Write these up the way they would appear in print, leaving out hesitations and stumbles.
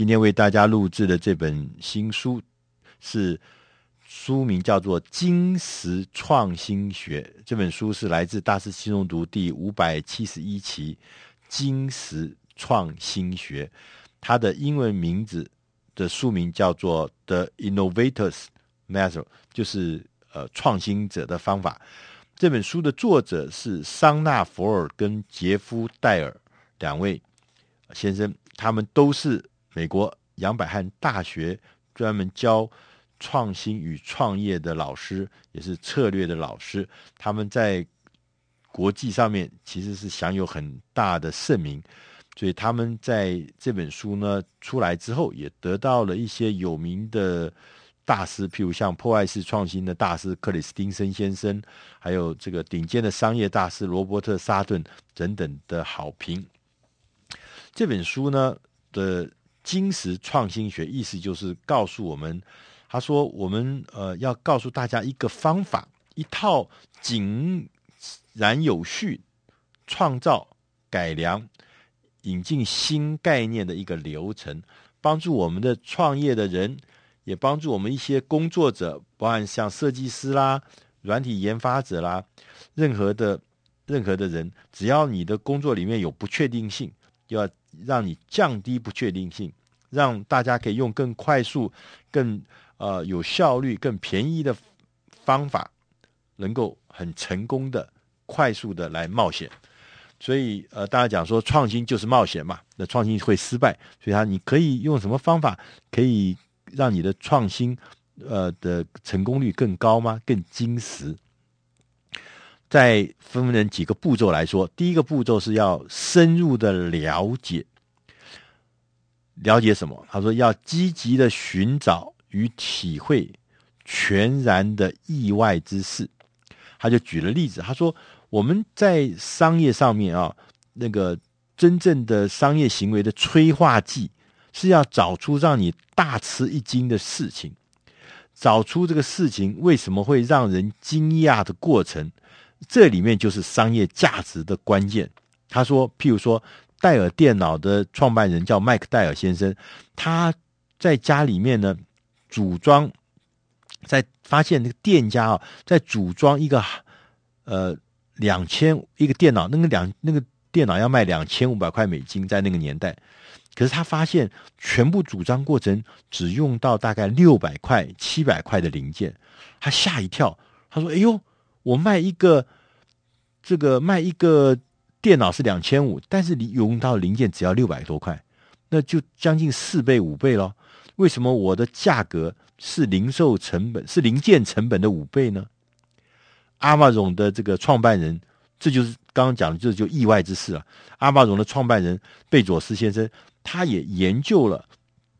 今天为大家录制的这本新书是书名叫做《金石创新学》，这本书是来自大师轻松读第571期《金石创新学》，它的英文名字的书名叫做 The Innovator's Method， 就是创新者的方法。这本书的作者是桑纳佛尔跟杰夫戴尔两位先生，他们都是美国杨百翰大学专门教创新与创业的老师，也是策略的老师，他们在国际上面其实是享有很大的盛名，所以他们在这本书呢出来之后，也得到了一些有名的大师，譬如像破坏式创新的大师克里斯汀森先生，还有这个顶尖的商业大师罗伯特沙顿等等的好评。这本书呢的金石创新学，意思就是告诉我们，他说我们要告诉大家一个方法，一套井然有序创造改良引进新概念的一个流程，帮助我们的创业的人，也帮助我们一些工作者，包含像设计师啦、软体研发者啦，任何的人，只要你的工作里面有不确定性，要让你降低不确定性，让大家可以用更快速、更有效率、更便宜的方法，能够很成功的、快速的来冒险。所以大家讲说创新就是冒险嘛，那创新会失败，所以你可以用什么方法可以让你的创新的成功率更高吗？更精实。再分成几个步骤来说，第一个步骤是要深入的了解。了解什么？他说要积极的寻找与体会全然的意外之事。他就举了例子，他说我们在商业上面那个真正的商业行为的催化剂，是要找出让你大吃一惊的事情，找出这个事情为什么会让人惊讶的过程，这里面就是商业价值的关键。他说譬如说戴尔电脑的创办人叫麦克戴尔先生，他在家里面呢组装，在发现那个店家在组装一个2000一个电脑，那个电脑要卖$2500，在那个年代。可是他发现全部组装过程只用到大概600块、700块的零件，他吓一跳，他说：“哎呦，我卖一个电脑是$2500，但是你用到零件只要600多块，那就将近4倍5倍咯。为什么我的价格是零售成本是零件成本的5倍呢？” Amazon 的这个创办人，这就是刚刚讲的，这就意外之事了。Amazon 的创办人贝佐斯先生，他也研究了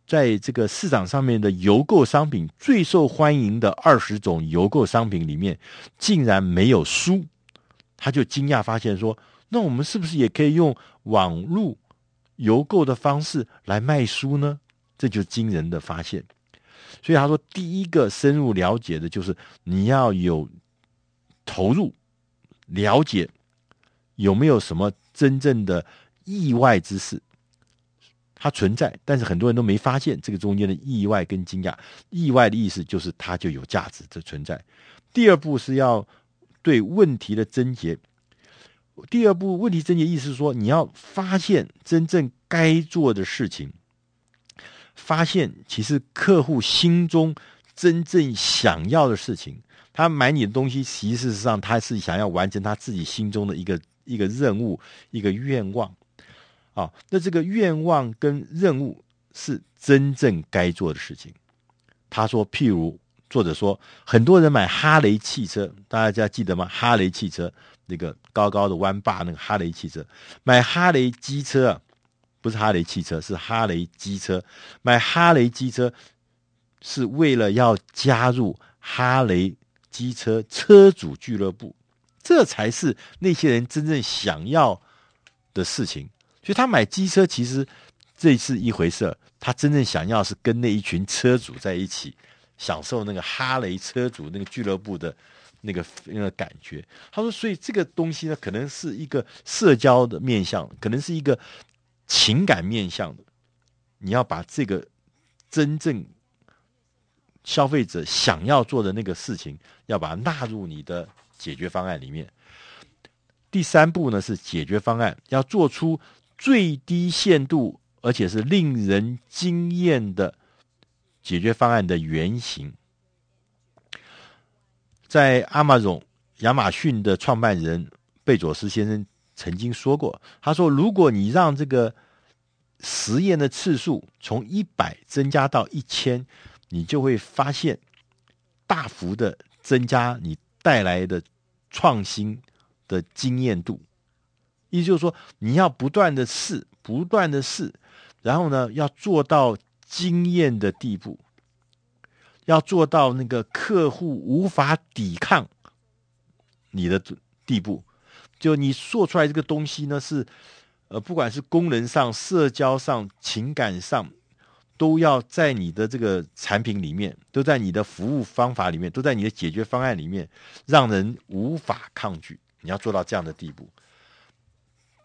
在这个市场上面的邮购商品，最受欢迎的20种邮购商品里面竟然没有书，他就惊讶发现说，那我们是不是也可以用网络邮购的方式来卖书呢？这就是惊人的发现。所以他说，第一个深入了解的就是你要有投入了解有没有什么真正的意外之事，它存在，但是很多人都没发现这个中间的意外跟惊讶。意外的意思就是它就有价值的存在。第二步是要对问题的症结。第二步问题症结意思是说，你要发现真正该做的事情，发现其实客户心中真正想要的事情。他买你的东西，其实事实上他是想要完成他自己心中的一个任务、一个愿望那这个愿望跟任务是真正该做的事情。他说，譬如作者说，很多人买哈雷汽车，大家记得吗？哈雷汽车那个高高的弯把，那个哈雷汽车，买哈雷机车，不是哈雷汽车，是哈雷机车，买哈雷机车是为了要加入哈雷机车车主俱乐部，这才是那些人真正想要的事情。所以他买机车其实这是一回事，他真正想要是跟那一群车主在一起，享受那个哈雷车主那个俱乐部的那个感觉。他说，所以这个东西呢，可能是一个社交的面向，可能是一个情感面向的，你要把这个真正消费者想要做的那个事情，要把它纳入你的解决方案里面。第三步呢，是解决方案，要做出最低限度而且是令人惊艳的解决方案的原型。在 Amazon 亚马逊的创办人贝佐斯先生曾经说过，他说如果你让这个实验的次数从100增加到1000，你就会发现大幅的增加你带来的创新的经验度。意思就是说，你要不断的试，不断的试，然后呢，要做到经验的地步，要做到那个客户无法抵抗你的地步。就你做出来这个东西呢，是不管是功能上、社交上、情感上，都要在你的这个产品里面，都在你的服务方法里面，都在你的解决方案里面，让人无法抗拒。你要做到这样的地步。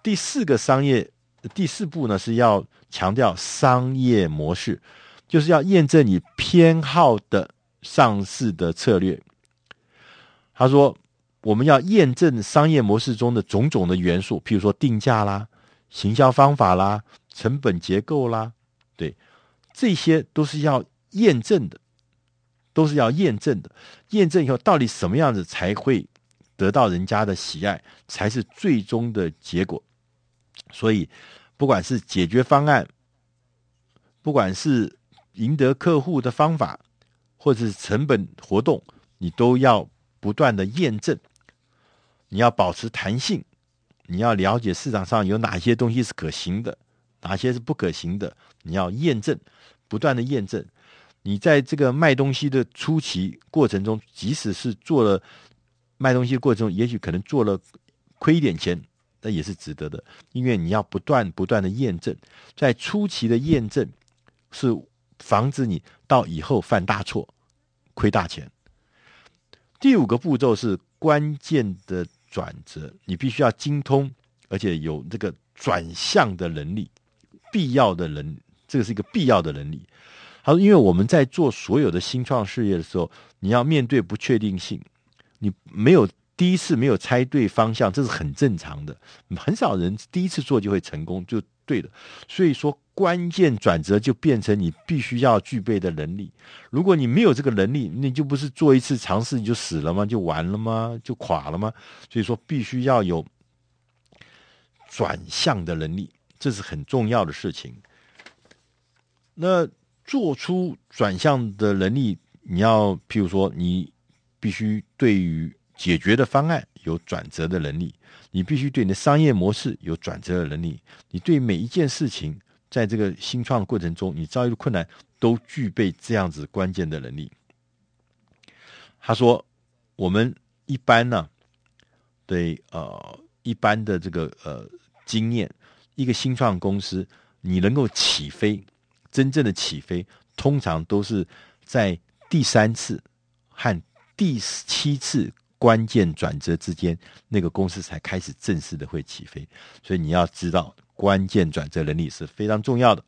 第四步呢，是要强调商业模式，就是要验证你偏好的上市的策略。他说，我们要验证商业模式中的种种的元素，譬如说定价啦、行销方法啦、成本结构啦，对。这些都是要验证的，都是要验证的。验证以后，到底什么样子才会得到人家的喜爱，才是最终的结果。所以，不管是解决方案，不管是赢得客户的方法，或者是成本活动，你都要不断的验证。你要保持弹性，你要了解市场上有哪些东西是可行的，哪些是不可行的，你要验证，不断的验证。你在这个卖东西的初期过程中，即使是做了卖东西的过程中，也许可能做了亏一点钱，那也是值得的，因为你要不断不断的验证。在初期的验证是防止你到以后犯大错、亏大钱。第五个步骤是关键的转折，你必须要精通，而且有这个转向的能力，必要的能力，这个是一个必要的能力。他说，因为我们在做所有的新创事业的时候，你要面对不确定性，你第一次没有猜对方向，这是很正常的，很少人第一次做就会成功，就对了。所以说，关键转折就变成你必须要具备的能力。如果你没有这个能力，你就不是做一次尝试你就死了吗？就完了吗？就垮了吗？所以说，必须要有转向的能力，这是很重要的事情。那做出转向的能力，你要譬如说，你必须对于解决的方案有转折的能力，你必须对你的商业模式有转折的能力，你对每一件事情在这个新创的过程中你遭遇的困难都具备这样子关键的能力。他说，我们一般呢，对一般的这个经验，一个新创公司你能够起飞，真正的起飞通常都是在第三次和第七次关键转折之间，那个公司才开始正式的会起飞。所以你要知道，关键转折能力是非常重要的。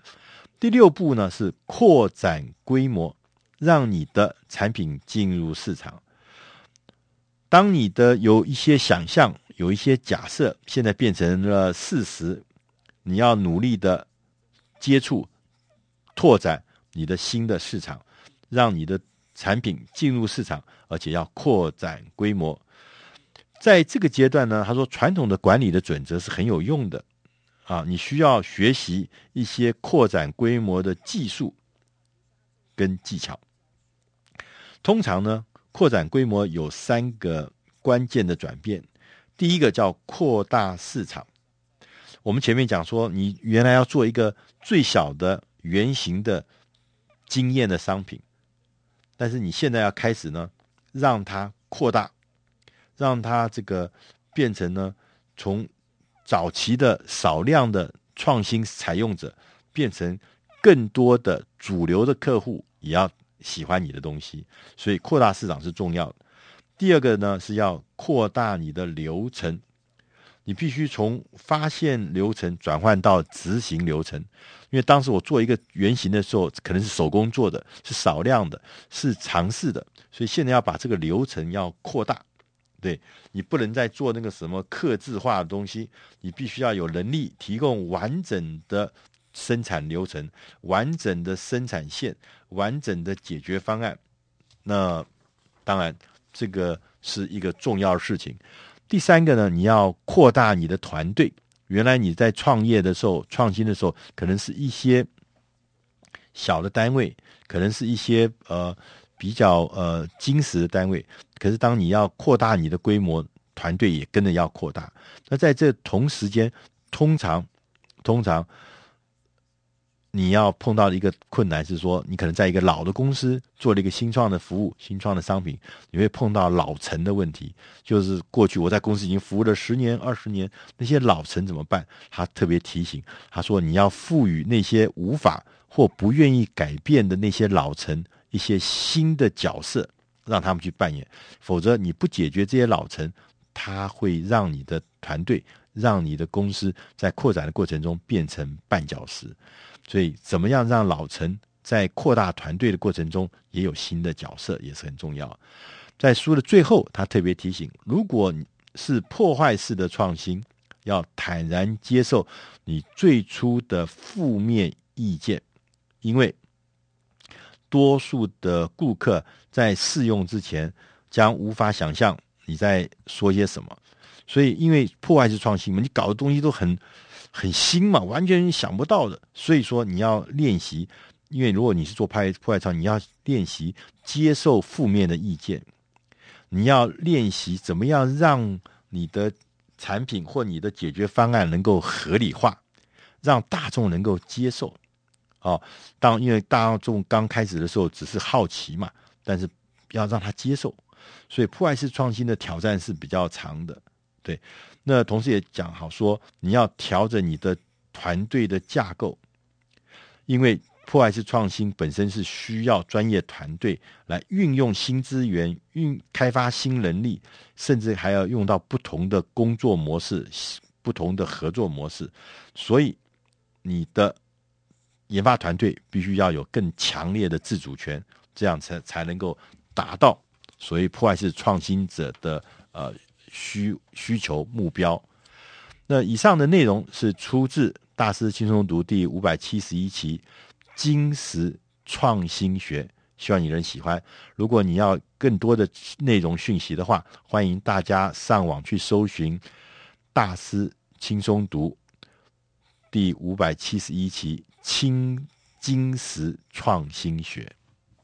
第六步呢，是扩展规模，让你的产品进入市场。当你的有一些想象，有一些假设，现在变成了事实，你要努力的接触拓展你的新的市场，让你的产品进入市场，而且要扩展规模。在这个阶段呢，他说传统的管理的准则是很有用的啊，你需要学习一些扩展规模的技术跟技巧。通常呢，扩展规模有三个关键的转变。第一个叫扩大市场。我们前面讲说，你原来要做一个最小的原型的经验的商品，但是你现在要开始呢，让它扩大，让它这个变成呢，从早期的少量的创新采用者，变成更多的主流的客户也要喜欢你的东西，所以扩大市场是重要的。第二个呢，是要扩大你的流程。你必须从发现流程转换到执行流程。因为当时我做一个原型的时候，可能是手工做的，是少量的，是尝试的，所以现在要把这个流程要扩大。对，你不能再做那个什么客制化的东西，你必须要有能力提供完整的生产流程，完整的生产线，完整的解决方案。那当然这个是一个重要的事情。第三个呢，你要扩大你的团队。原来你在创业的时候，创新的时候，可能是一些小的单位，可能是一些比较精实的单位，可是当你要扩大你的规模，团队也跟着要扩大。那在这同时间，通常你要碰到的一个困难是说，你可能在一个老的公司做了一个新创的服务、新创的商品，你会碰到老陈的问题，就是过去我在公司已经服务了10年、20年，那些老陈怎么办？他特别提醒，他说你要赋予那些无法或不愿意改变的那些老陈一些新的角色，让他们去扮演，否则你不解决这些老陈，他会让你的团队、让你的公司在扩展的过程中变成绊脚石。所以怎么样让老陈在扩大团队的过程中也有新的角色，也是很重要。在书的最后，他特别提醒，如果是破坏式的创新，要坦然接受你最初的负面意见，因为多数的顾客在试用之前将无法想象你在说些什么。所以因为破坏式创新嘛，你搞的东西都很新嘛，完全想不到的。所以说你要练习，因为如果你是做破坏创新，你要练习接受负面的意见，你要练习怎么样让你的产品或你的解决方案能够合理化，让大众能够接受。当因为大众刚开始的时候只是好奇嘛，但是要让他接受。所以破坏式创新的挑战是比较长的。对，那同时也讲好说，你要调整你的团队的架构，因为破坏式创新本身是需要专业团队来运用新资源、开发新能力，甚至还要用到不同的工作模式、不同的合作模式。所以你的研发团队必须要有更强烈的自主权，这样才能够达到所谓破坏式创新者的需求目标。那以上的内容是出自《大师轻松读》第571期精实创新学，希望你能喜欢。如果你要更多的内容讯息的话，欢迎大家上网去搜寻《大师轻松读》第571期精实创新学。